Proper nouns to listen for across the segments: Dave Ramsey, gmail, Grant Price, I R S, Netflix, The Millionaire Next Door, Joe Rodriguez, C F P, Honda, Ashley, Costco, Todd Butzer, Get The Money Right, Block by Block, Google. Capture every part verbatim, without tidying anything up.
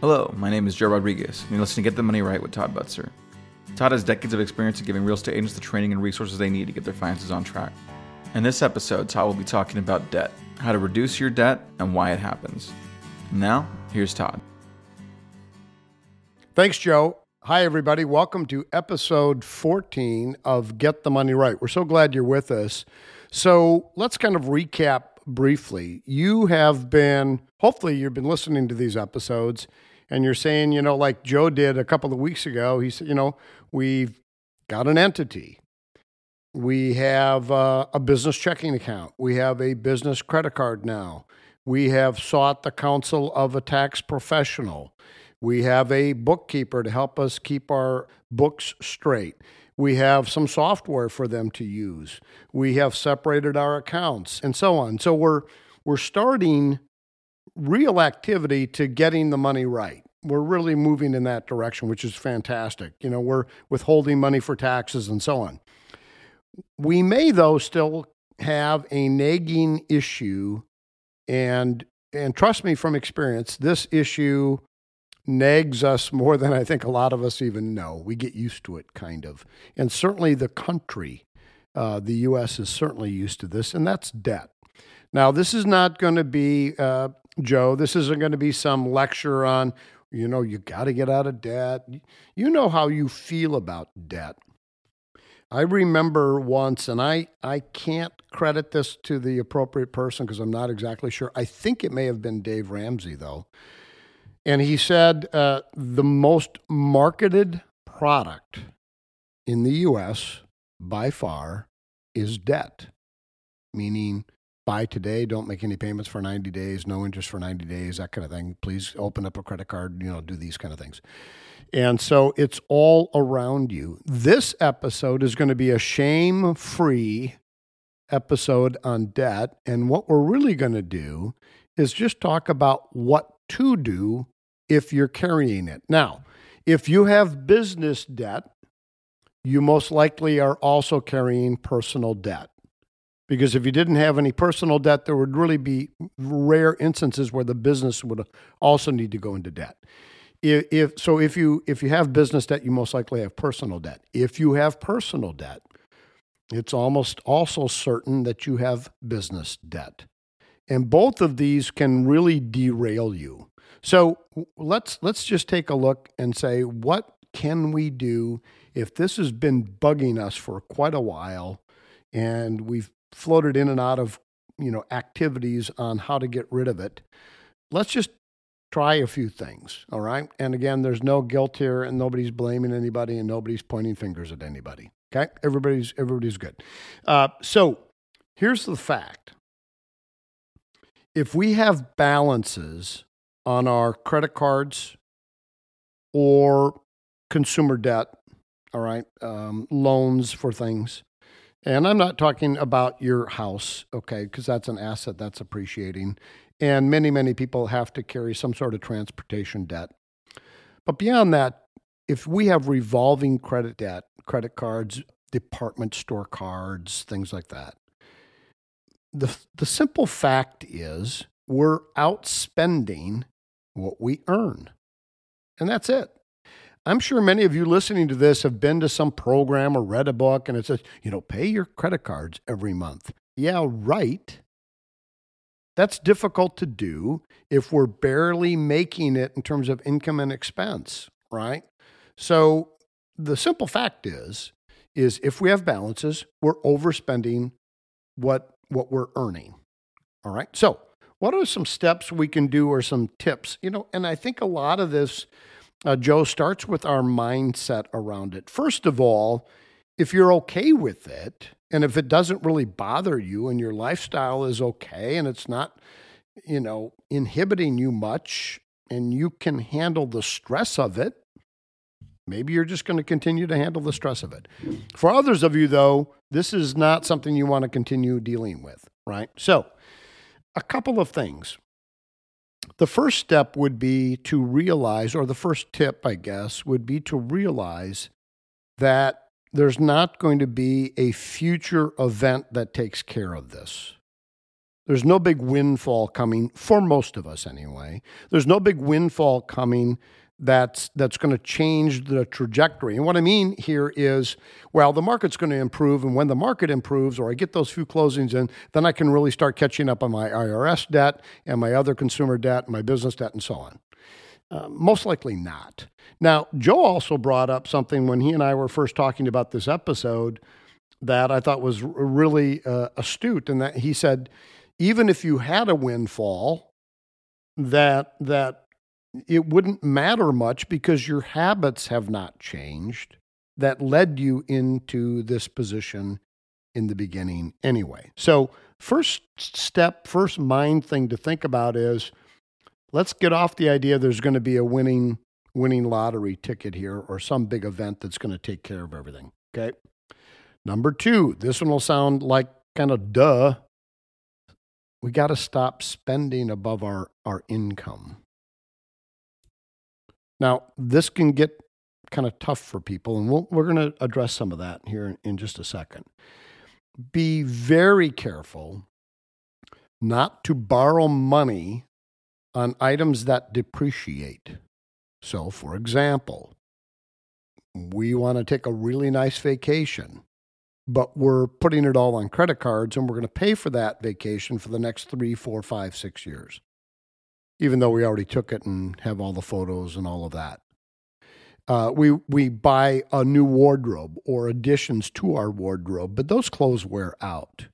Hello, my name is Joe Rodriguez, and you're listening to Get The Money Right with Todd Butzer. Todd has decades of experience in giving real estate agents the training and resources they need to get their finances on track. In this episode, Todd will be talking about debt, how to reduce your debt, and why it happens. Now, here's Todd. Thanks, Joe. Hi, everybody. Welcome to episode fourteen of Get The Money Right. We're so glad you're with us. So let's kind of recap briefly. You have been, hopefully you've been listening to these episodes, and you're saying, you know, like Joe did a couple of weeks ago, he said, you know, we've got an entity. We have uh, a business checking account. We have a business credit card now. We have sought the counsel of a tax professional. We have a bookkeeper to help us keep our books straight. We have some software for them to use. We have separated our accounts and so on. So we're we're starting real activity to getting the money right. We're really moving in that direction, which is fantastic. You know, we're withholding money for taxes and so on. We may, though, still have a nagging issue, and and trust me from experience, this issue nags us more than I think a lot of us even know. We get used to it, kind of. And certainly the country, uh, the U S is certainly used to this, and that's debt. Now, this is not going to be, uh, Joe, this isn't going to be some lecture on, you know, you got to get out of debt. You know how you feel about debt. I remember once, and I, I can't credit this to the appropriate person because I'm not exactly sure. I think it may have been Dave Ramsey, though. And he said uh, the most marketed product in the U S by far is debt, meaning buy today, don't make any payments for ninety days, no interest for ninety days, that kind of thing. Please open up a credit card, you know, do these kind of things. And so it's all around you. This episode is going to be a shame-free episode on debt. And what we're really going to do is just talk about what to do if you're carrying it. Now, if you have business debt, you most likely are also carrying personal debt. Because if you didn't have any personal debt, there would really be rare instances where the business would also need to go into debt. If, if so, if you if you have business debt, you most likely have personal debt. If you have personal debt, it's almost also certain that you have business debt. And both of these can really derail you. So let's let's just take a look and say, what can we do if this has been bugging us for quite a while and we've floated in and out of, you know, activities on how to get rid of it? Let's just try a few things, all right? And again, there's no guilt here, and nobody's blaming anybody, and nobody's pointing fingers at anybody, okay? Everybody's everybody's good. Uh, so here's the fact. If we have balances on our credit cards or consumer debt, all right, um, loans for things, and I'm not talking about your house, okay, because that's an asset that's appreciating, and many, many people have to carry some sort of transportation debt. But beyond that, if we have revolving credit debt, credit cards, department store cards, things like that, The the simple fact is we're outspending what we earn, and that's it. I'm sure many of you listening to this have been to some program or read a book, and it says, you know, pay your credit cards every month. Yeah, right. That's difficult to do if we're barely making it in terms of income and expense, right? So the simple fact is, is if we have balances, we're overspending what what we're earning. All right. So what are some steps we can do or some tips? You know, and I think a lot of this, uh, Joe, starts with our mindset around it. First of all, if you're okay with it, and if it doesn't really bother you and your lifestyle is okay, and it's not, you know, inhibiting you much, and you can handle the stress of it, maybe you're just going to continue to handle the stress of it. For others of you, though, this is not something you want to continue dealing with, right? So a couple of things. The first step would be to realize, or the first tip, I guess, would be to realize that there's not going to be a future event that takes care of this. There's no big windfall coming, for most of us anyway. There's no big windfall coming that's that's going to change the trajectory. And what I mean here is, well, the market's going to improve, and when the market improves, or I get those few closings in, then I can really start catching up on my I R S debt and my other consumer debt and my business debt and so on. Uh, most likely not. Now, Joe also brought up something when he and I were first talking about this episode that I thought was really uh, astute, and that he said, even if you had a windfall, that that it wouldn't matter much because your habits have not changed that led you into this position in the beginning anyway. So first step, first mind thing to think about is, let's get off the idea there's going to be a winning winning lottery ticket here or some big event that's going to take care of everything, okay? Number two, this one will sound like kind of duh. We got to stop spending above our, our income. Now, this can get kind of tough for people, and we'll, we're going to address some of that here in, in just a second. Be very careful not to borrow money on items that depreciate. So, for example, we want to take a really nice vacation, but we're putting it all on credit cards, and we're going to pay for that vacation for the next three, four, five, six years, even though we already took it and have all the photos and all of that. Uh, we we buy a new wardrobe or additions to our wardrobe, but those clothes wear out.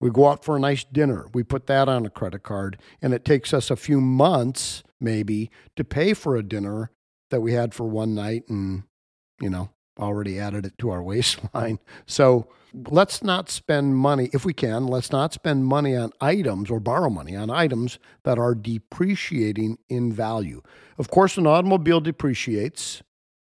We go out for a nice dinner. We put that on a credit card, and it takes us a few months maybe to pay for a dinner that we had for one night and, you know, already added it to our waistline. So let's not spend money, if we can, let's not spend money on items or borrow money on items that are depreciating in value. Of course, an automobile depreciates,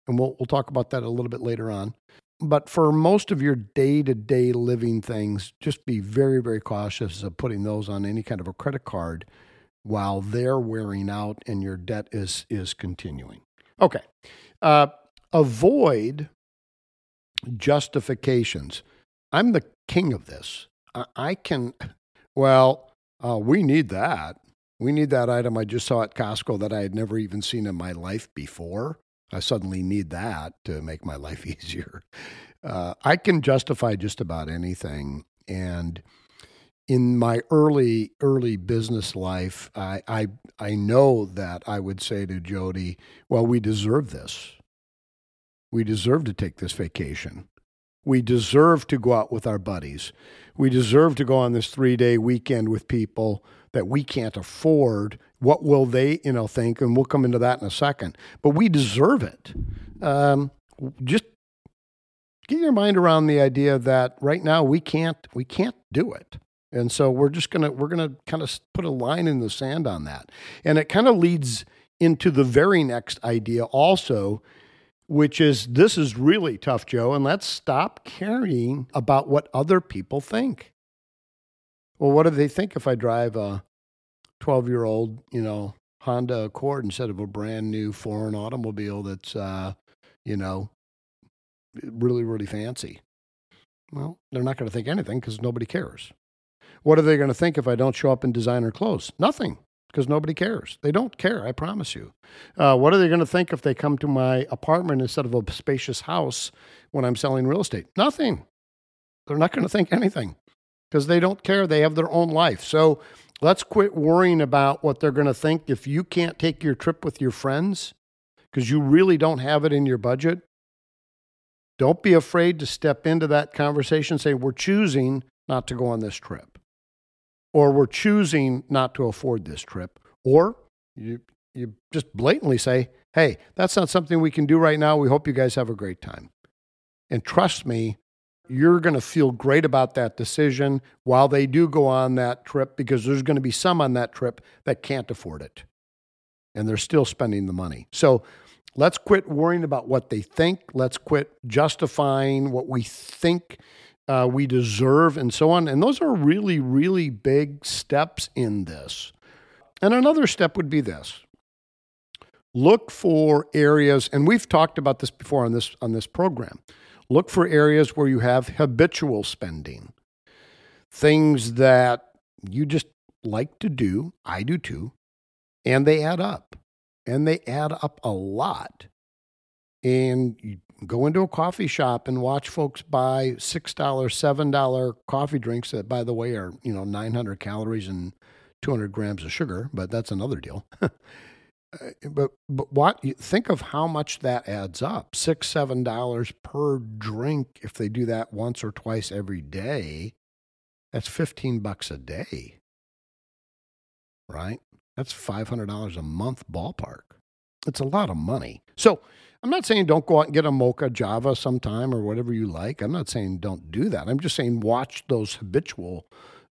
and we'll, we'll talk about that a little bit later on. But for most of your day-to-day living things, just be very, very cautious of putting those on any kind of a credit card while they're wearing out and your debt is is continuing. Okay. Uh, avoid justifications. I'm the king of this. I, I can, well, uh, we need that. We need that item I just saw at Costco that I had never even seen in my life before. I suddenly need that to make my life easier. Uh, I can justify just about anything. And in my early, early business life, I, I, I know that I would say to Jody, well, we deserve this. We deserve to take this vacation. We deserve to go out with our buddies. We deserve to go on this three-day weekend with people that we can't afford. What will they, you know, think? And we'll come into that in a second. But we deserve it. Um, just get your mind around the idea that right now we can't we can't do it, and so we're just gonna we're gonna kind of put a line in the sand on that. And it kind of leads into the very next idea also, which is, this is really tough, Joe, and let's stop caring about what other people think. Well, what do they think if I drive a twelve-year-old, you know, Honda Accord instead of a brand-new foreign automobile that's, uh, you know, really, really fancy? Well, they're not going to think anything because nobody cares. What are they going to think if I don't show up in designer clothes? Nothing. Because nobody cares. They don't care, I promise you. Uh, what are they going to think if they come to my apartment instead of a spacious house when I'm selling real estate? Nothing. They're not going to think anything because they don't care. They have their own life. So let's quit worrying about what they're going to think. If you can't take your trip with your friends because you really don't have it in your budget, don't be afraid to step into that conversation and say, we're choosing not to go on this trip. Or we're choosing not to afford this trip, or you you just blatantly say, hey, that's not something we can do right now. We hope you guys have a great time. And trust me, you're going to feel great about that decision while they do go on that trip, because there's going to be some on that trip that can't afford it, and they're still spending the money. So let's quit worrying about what they think. Let's quit justifying what we think Uh, we deserve, and so on. And those are really, really big steps in this. And another step would be this. Look for areas, and we've talked about this before on this on this program. Look for areas where you have habitual spending, things that you just like to do. I do too. And they add up. And they add up a lot. And you go into a coffee shop and watch folks buy six dollars, seven dollars coffee drinks that, by the way, are, you know, nine hundred calories and two hundred grams of sugar, but that's another deal. But but what think of how much that adds up. six dollars, seven dollars per drink. If they do that once or twice every day, that's fifteen bucks a day. Right? That's five hundred dollars a month ballpark. It's a lot of money. So I'm not saying don't go out and get a mocha java sometime or whatever you like. I'm not saying don't do that. I'm just saying watch those habitual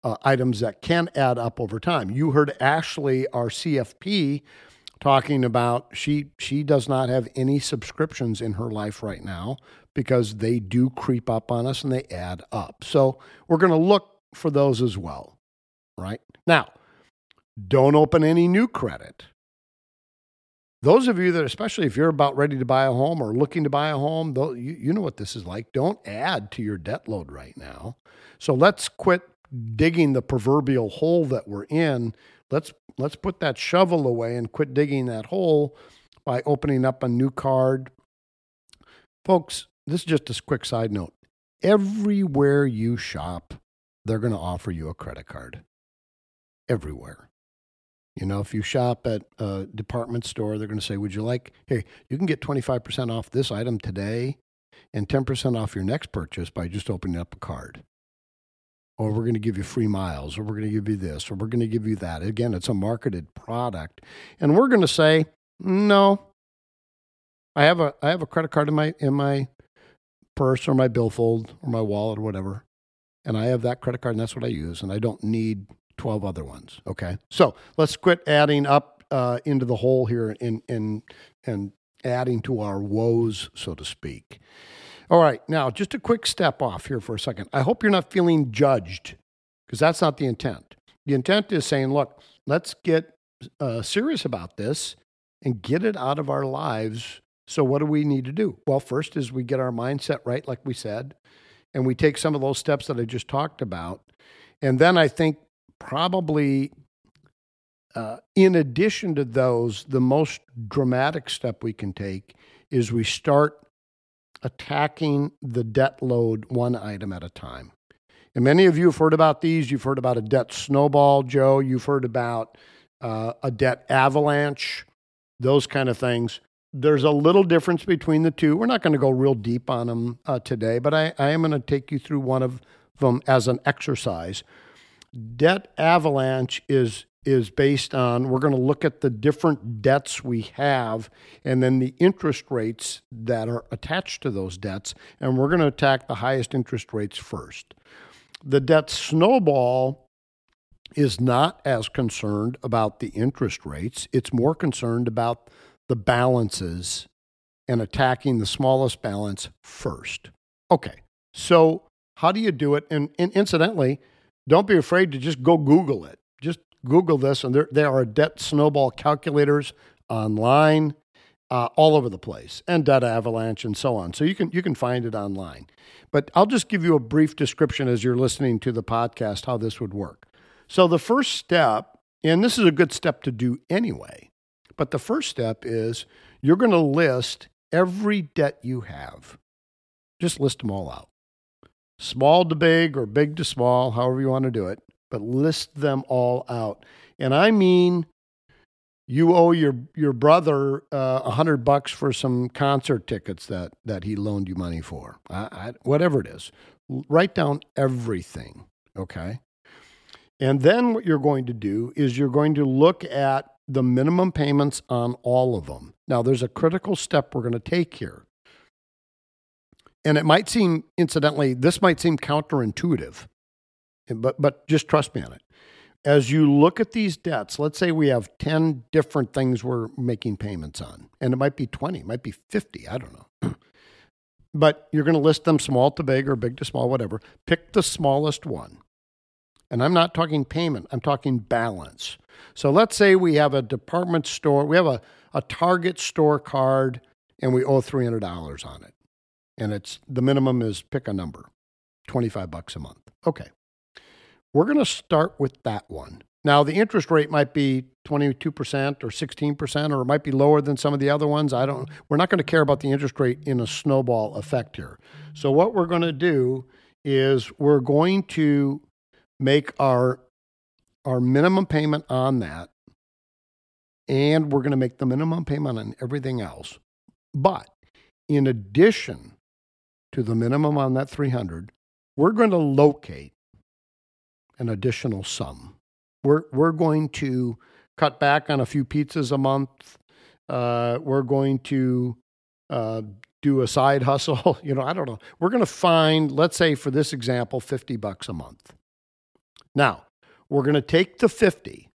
uh, items that can add up over time. You heard Ashley, our C F P, talking about she she does not have any subscriptions in her life right now because they do creep up on us and they add up. So we're going to look for those as well, right? Now, don't open any new credit. Those of you that, especially if you're about ready to buy a home or looking to buy a home, though, you, you know what this is like. Don't add to your debt load right now. So let's quit digging the proverbial hole that we're in. Let's let's put that shovel away and quit digging that hole by opening up a new card. Folks, this is just a quick side note. Everywhere you shop, they're going to offer you a credit card. Everywhere. You know, if you shop at a department store, they're going to say, would you like, hey, you can get twenty-five percent off this item today and ten percent off your next purchase by just opening up a card. Or we're going to give you free miles, or we're going to give you this, or we're going to give you that. Again, it's a marketed product. And we're going to say, no, I have a I have a credit card in my in my purse or my billfold or my wallet or whatever. And I have that credit card and that's what I use. And I don't need twelve other ones. Okay. So let's quit adding up uh, into the hole here and and and adding to our woes, so to speak. All right. Now, just a quick step off here for a second. I hope you're not feeling judged because that's not the intent. The intent is saying, look, let's get uh, serious about this and get it out of our lives. So what do we need to do? Well, first is we get our mindset right, like we said, and we take some of those steps that I just talked about. And then I think probably uh, in addition to those, the most dramatic step we can take is we start attacking the debt load one item at a time. And many of you have heard about these. You've heard about a debt snowball, Joe. You've heard about uh, a debt avalanche, those kind of things. There's a little difference between the two. We're not going to go real deep on them uh, today, but I, I am going to take you through one of them as an exercise. Debt avalanche is is based on, we're going to look at the different debts we have and then the interest rates that are attached to those debts, and we're going to attack the highest interest rates first. The debt snowball is not as concerned about the interest rates. It's more concerned about the balances and attacking the smallest balance first. Okay, so how do you do it? And, and incidentally, don't be afraid to just go Google it. Just Google this, and there, there are debt snowball calculators online, uh, all over the place, and debt avalanche and so on. So you can you can find it online. But I'll just give you a brief description as you're listening to the podcast how this would work. So the first step, and this is a good step to do anyway, but the first step is you're going to list every debt you have. Just list them all out. Small to big or big to small, however you want to do it, but list them all out. And I mean, you owe your your brother a uh, hundred bucks for some concert tickets that that he loaned you money for. I, I, whatever it is, write down everything, okay? And then what you're going to do is you're going to look at the minimum payments on all of them. Now, there's a critical step we're going to take here. And it might seem, incidentally, this might seem counterintuitive, but but just trust me on it. As you look at these debts, let's say we have ten different things we're making payments on, and it might be twenty, it might be fifty, I don't know. But you're going to list them small to big or big to small, whatever. Pick the smallest one. And I'm not talking payment, I'm talking balance. So let's say we have a department store, we have a, a Target store card, and we owe three hundred dollars on it. And it's the minimum is pick a number, twenty-five bucks a month. Okay. We're going to start with that one. Now, the interest rate might be twenty-two percent or sixteen percent, or it might be lower than some of the other ones. I don't. We're not going to care about the interest rate in a snowball effect here. So what we're going to do is we're going to make our our minimum payment on that, and we're going to make the minimum payment on everything else. But in addition to the minimum on that three hundred, we're going to locate an additional sum. We're we're going to cut back on a few pizzas a month. Uh, we're going to uh, do a side hustle. You know, I don't know. We're going to find, let's say for this example, fifty bucks a month. Now, we're going to take the fifty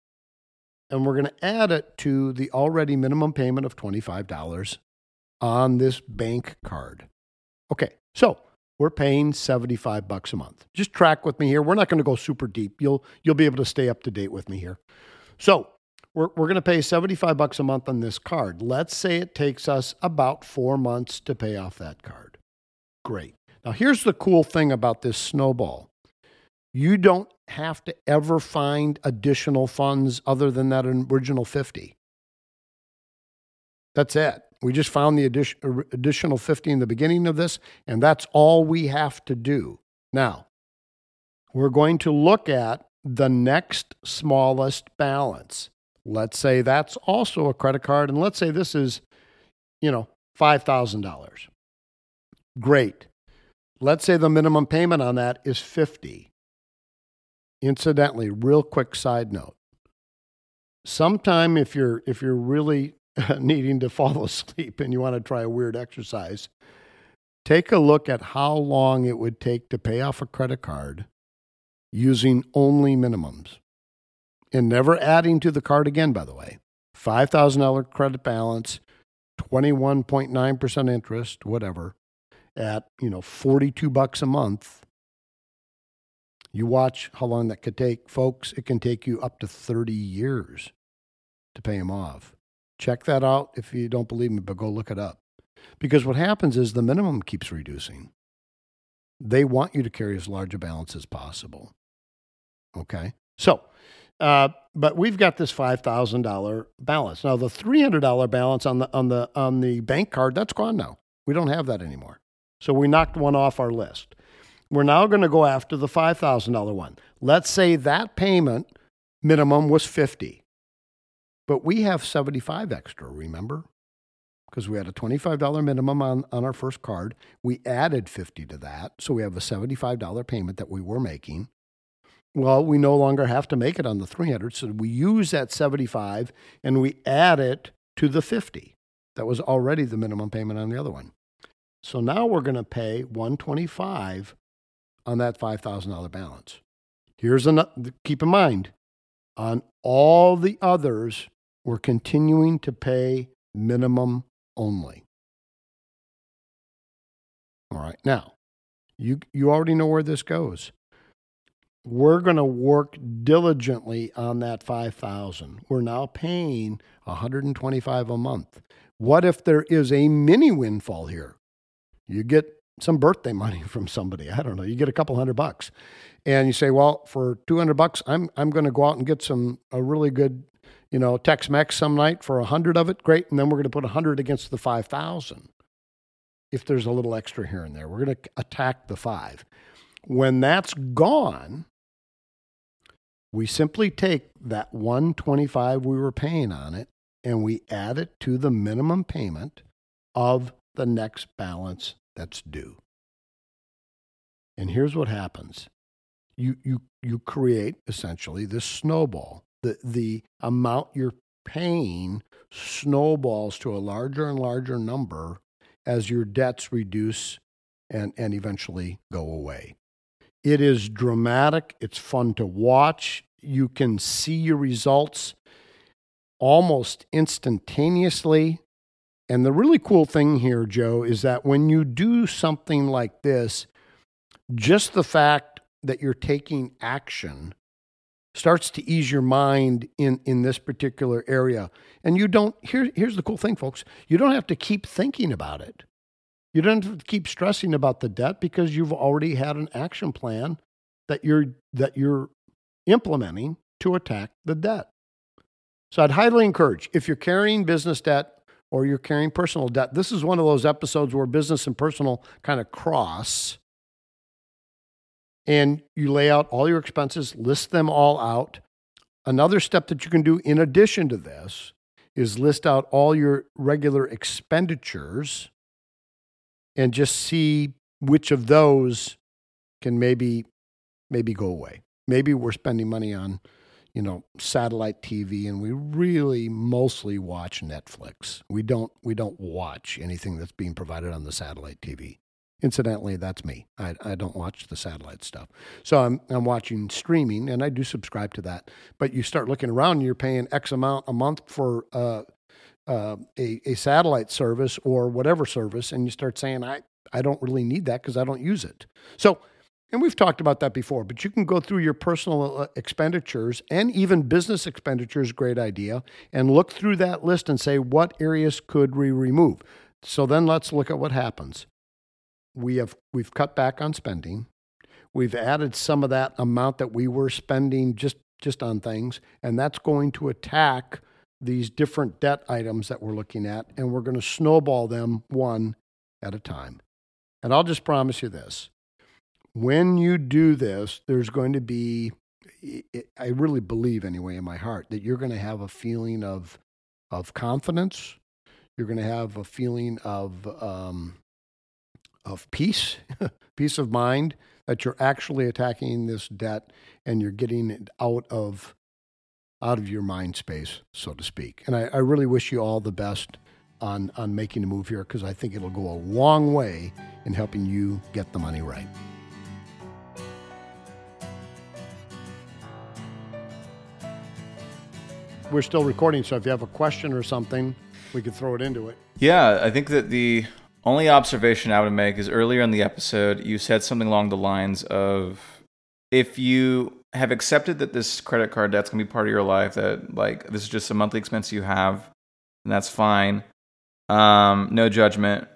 and we're going to add it to the already minimum payment of twenty-five dollars on this bank card. Okay, so we're paying seventy-five bucks a month. Just track with me here. We're not going to go super deep. You'll you'll be able to stay up to date with me here. So we're we're going to pay seventy-five bucks a month on this card. Let's say it takes us about four months to pay off that card. Great. Now here's the cool thing about this snowball. You don't have to ever find additional funds other than that original fifty. That's it. We just found the addition, additional fifty in the beginning of this, and that's all we have to do. Now, we're going to look at the next smallest balance. Let's say that's also a credit card, and let's say this is, you know, five thousand dollars. Great. Let's say the minimum payment on that is fifty dollars. Incidentally, real quick side note. Sometime if you're if you're really needing to fall asleep and you want to try a weird exercise, take a look at how long it would take to pay off a credit card using only minimums and never adding to the card again, by the way. five thousand dollars credit balance, twenty-one point nine percent interest, whatever, at, you know, forty-two bucks a month. You watch how long that could take. Folks, it can take you up to thirty years to pay them off. Check that out if you don't believe me, but go look it up. Because what happens is the minimum keeps reducing. They want you to carry as large a balance as possible. Okay? So, uh, but we've got this five thousand dollars balance. Now, the three hundred dollars balance on the on the, on the bank card, that's gone now. We don't have that anymore. So we knocked one off our list. We're now going to go after the five thousand dollars one. Let's say that payment minimum was fifty dollars. But we have seventy-five extra, remember? Because we had a twenty-five dollars minimum on, on our first card. We added fifty to that, so we have a seventy-five dollars payment that we were making. Well, we no longer have to make it on the three hundred, so we use that seventy-five and we add it to the fifty. That was already the minimum payment on the other one. So now we're going to pay one hundred twenty-five dollars on that five thousand dollars balance. Here's another, keep in mind, on all the others, we're continuing to pay minimum only. All right. Now, you you already know where this goes. We're going to work diligently on that five thousand dollars. We're now paying one hundred twenty-five dollars a month. What if there is a mini windfall here? You get some birthday money from somebody. I don't know. You get a couple hundred bucks and you say, well, for two hundred bucks, I'm, I'm going to go out and get some, a really good, you know, Tex-Mex some night for a hundred of it. Great. And then we're going to put a hundred against the five thousand. If there's a little extra here and there, we're going to attack the five. When that's gone, we simply take that one hundred twenty-five we were paying on it and we add it to the minimum payment of the next balance that's due. And here's what happens. You you you create essentially this snowball. The the amount you're paying snowballs to a larger and larger number as your debts reduce and, and eventually go away. It is dramatic. It's fun to watch. You can see your results almost instantaneously. And the really cool thing here, Joe, is that when you do something like this, just the fact that you're taking action starts to ease your mind in, in this particular area. And you don't, here, here's the cool thing, folks, you don't have to keep thinking about it. You don't have to keep stressing about the debt because you've already had an action plan that you're that you're implementing to attack the debt. So I'd highly encourage, if you're carrying business debt or you're carrying personal debt, this is one of those episodes where business and personal kind of cross, and you lay out all your expenses, list them all out. Another step that you can do in addition to this is list out all your regular expenditures and just see which of those can maybe maybe go away. Maybe we're spending money on, you know, satellite T V, and we really mostly watch Netflix. We don't we don't watch anything that's being provided on the satellite T V. Incidentally, that's me. I, I don't watch the satellite stuff. So I'm I'm watching streaming, and I do subscribe to that. But you start looking around, and you're paying X amount a month for uh, uh, a, a satellite service or whatever service, and you start saying, I, I don't really need that because I don't use it. So, and we've talked about that before, but you can go through your personal expenditures and even business expenditures, great idea, and look through that list and say, what areas could we remove? So then let's look at what happens. We have, we've cut back on spending. We've added some of that amount that we were spending just, just on things, and that's going to attack these different debt items that we're looking at, and we're going to snowball them one at a time. And I'll just promise you this. When you do this, there's going to be, I really believe anyway in my heart, that you're going to have a feeling of of confidence. You're going to have a feeling of... Um, of peace, peace of mind, that you're actually attacking this debt and you're getting it out of out of your mind space, so to speak. And I, I really wish you all the best on, on making a move here, because I think it'll go a long way in helping you get the money right. We're still recording, so if you have a question or something, we could throw it into it. Yeah, I think that the... only observation I would make is earlier in the episode, you said something along the lines of, if you have accepted that this credit card debt's going to be part of your life, that like this is just a monthly expense you have, and that's fine, um, no judgment.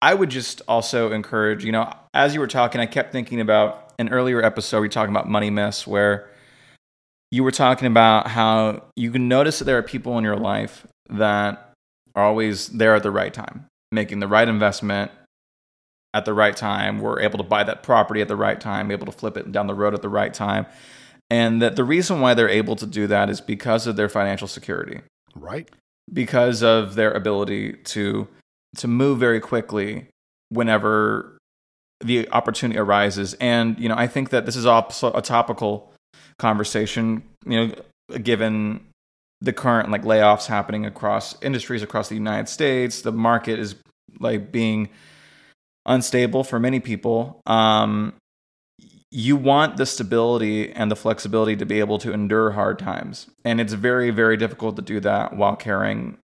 I would just also encourage, you know, as you were talking, I kept thinking about an earlier episode we were talking about money mess, where you were talking about how you can notice that there are people in your life that are always there at the right time, making the right investment at the right time. We're able to buy that property at the right time, able to flip it down the road at the right time. And that the reason why they're able to do that is because of their financial security. Right. Because of their ability to to move very quickly whenever the opportunity arises. And, you know, I think that this is also a topical conversation, you know, given the current like layoffs happening across industries across the United States. The market is like being unstable for many people. Um, you want the stability and the flexibility to be able to endure hard times. And it's very, very difficult to do that while carrying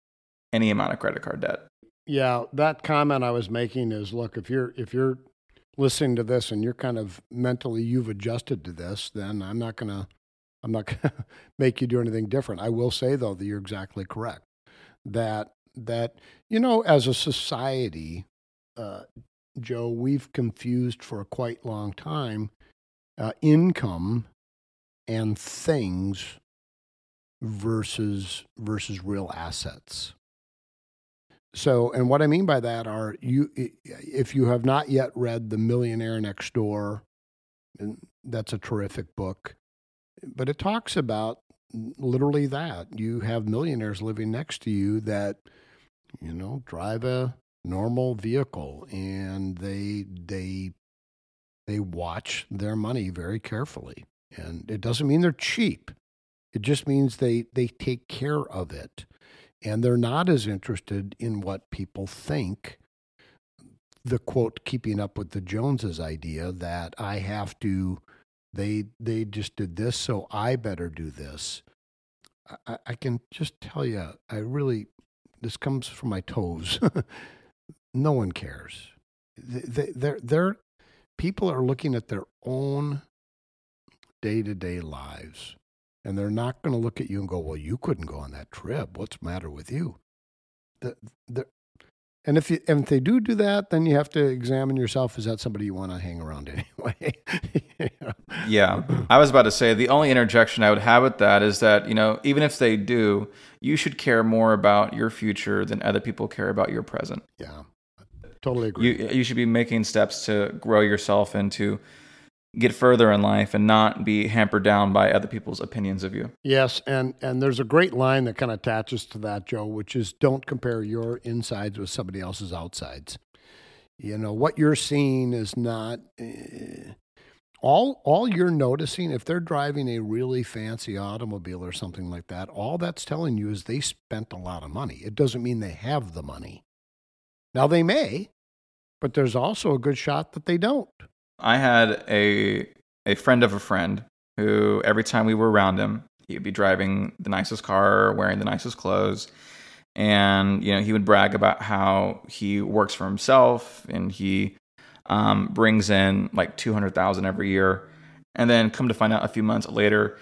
any amount of credit card debt. Yeah, that comment I was making is, look, if you're if you're listening to this and you're kind of mentally you've adjusted to this, then I'm not going to I'm not going to make you do anything different. I will say, though, that you're exactly correct, that, that you know, as a society, uh, Joe, we've confused for a quite long time uh, income and things versus versus real assets. So, and what I mean by that are, you if you have not yet read The Millionaire Next Door, and that's a terrific book, but it talks about literally that. You have millionaires living next to you that, you know, drive a normal vehicle, and they they they watch their money very carefully. And it doesn't mean they're cheap. It just means they, they take care of it. And they're not as interested in what people think. The quote, keeping up with the Joneses idea that I have to... They they just did this, so I better do this. I, I can just tell you, I really, this comes from my toes. No one cares. They, they're, they're, people are looking at their own day-to-day lives, and they're not going to look at you and go, well, you couldn't go on that trip. What's the matter with you? The, the, And if you, and if they do do that, then you have to examine yourself. Is that somebody you want to hang around anyway? You know? Yeah. I was about to say, the only interjection I would have with that is that, you know, even if they do, you should care more about your future than other people care about your present. Yeah, totally agree. You, you should be making steps to grow yourself and to get further in life and not be hampered down by other people's opinions of you. Yes, and and there's a great line that kind of attaches to that, Joe, which is don't compare your insides with somebody else's outsides. You know, what you're seeing is not... Uh, all all you're noticing, if they're driving a really fancy automobile or something like that, all that's telling you is they spent a lot of money. It doesn't mean they have the money. Now, they may, but there's also a good shot that they don't. I had a a friend of a friend who every time we were around him, he would be driving the nicest car, wearing the nicest clothes. And, you know, he would brag about how he works for himself and he um, brings in like two hundred thousand dollars every year. And then come to find out a few months later,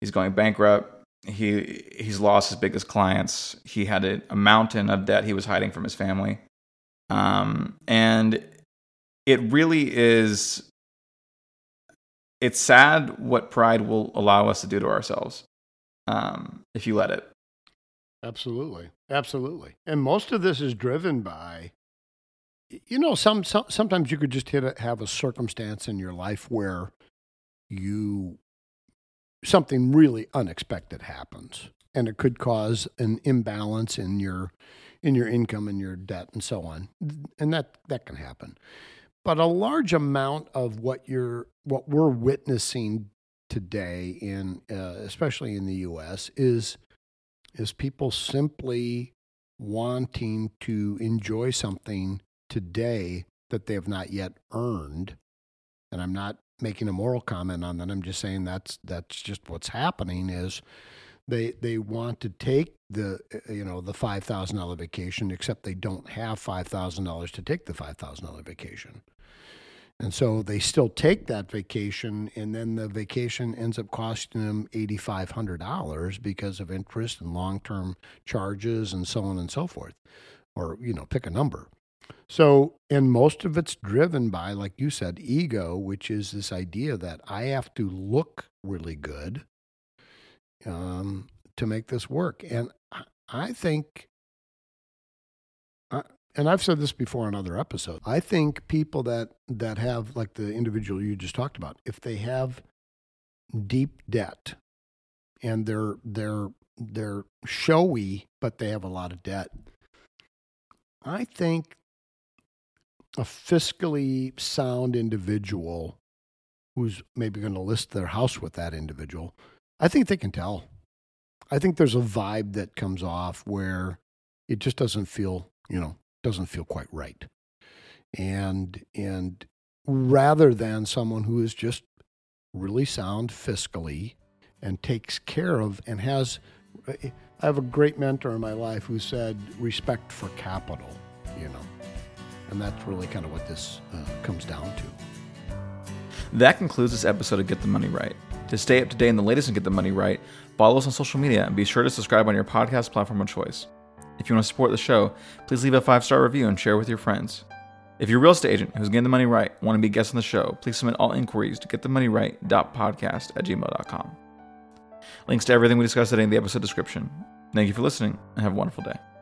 he's going bankrupt. He He's lost his biggest clients. He had a, a mountain of debt he was hiding from his family. Um, and... It really is, it's sad what pride will allow us to do to ourselves, um, if you let it. Absolutely. Absolutely. And most of this is driven by, you know, some, some sometimes you could just hit a, have a circumstance in your life where you, something really unexpected happens, and it could cause an imbalance in your, in your income and your debt and so on. And that, that can happen. But a large amount of what you're, what we're witnessing today, in uh, especially in the U S, is is people simply wanting to enjoy something today that they have not yet earned. And I'm not making a moral comment on that. I'm just saying that's that's just what's happening. Is they they want to take the you know the five thousand dollar vacation, except they don't have five thousand dollars to take the five thousand dollar vacation. And so they still take that vacation, and then the vacation ends up costing them eighty-five hundred dollars because of interest and long-term charges and so on and so forth, or, you know, pick a number. So, and most of it's driven by, like you said, ego, which is this idea that I have to look really good um, to make this work. And I think... I, And I've said this before on other episodes. I think people that, that have, like the individual you just talked about, if they have deep debt and they're they're they're showy, but they have a lot of debt, I think a fiscally sound individual who's maybe going to list their house with that individual, I think they can tell. I think there's a vibe that comes off where it just doesn't feel, you know, doesn't feel quite right. And and rather than someone who is just really sound fiscally and takes care of and has, I have a great mentor in my life who said, respect for capital, you know, and that's really kind of what this uh, comes down to. That concludes this episode of Get the Money Right. To stay up to date in the latest and Get the Money Right, follow us on social media and be sure to subscribe on your podcast platform of choice. If you want to support the show, please leave a five-star review and share with your friends. If you're a real estate agent who's getting the money right want to be a guest on the show, please submit all inquiries to get the money right dot podcast at gmail dot com. Links to everything we discussed today in the episode description. Thank you for listening, and have a wonderful day.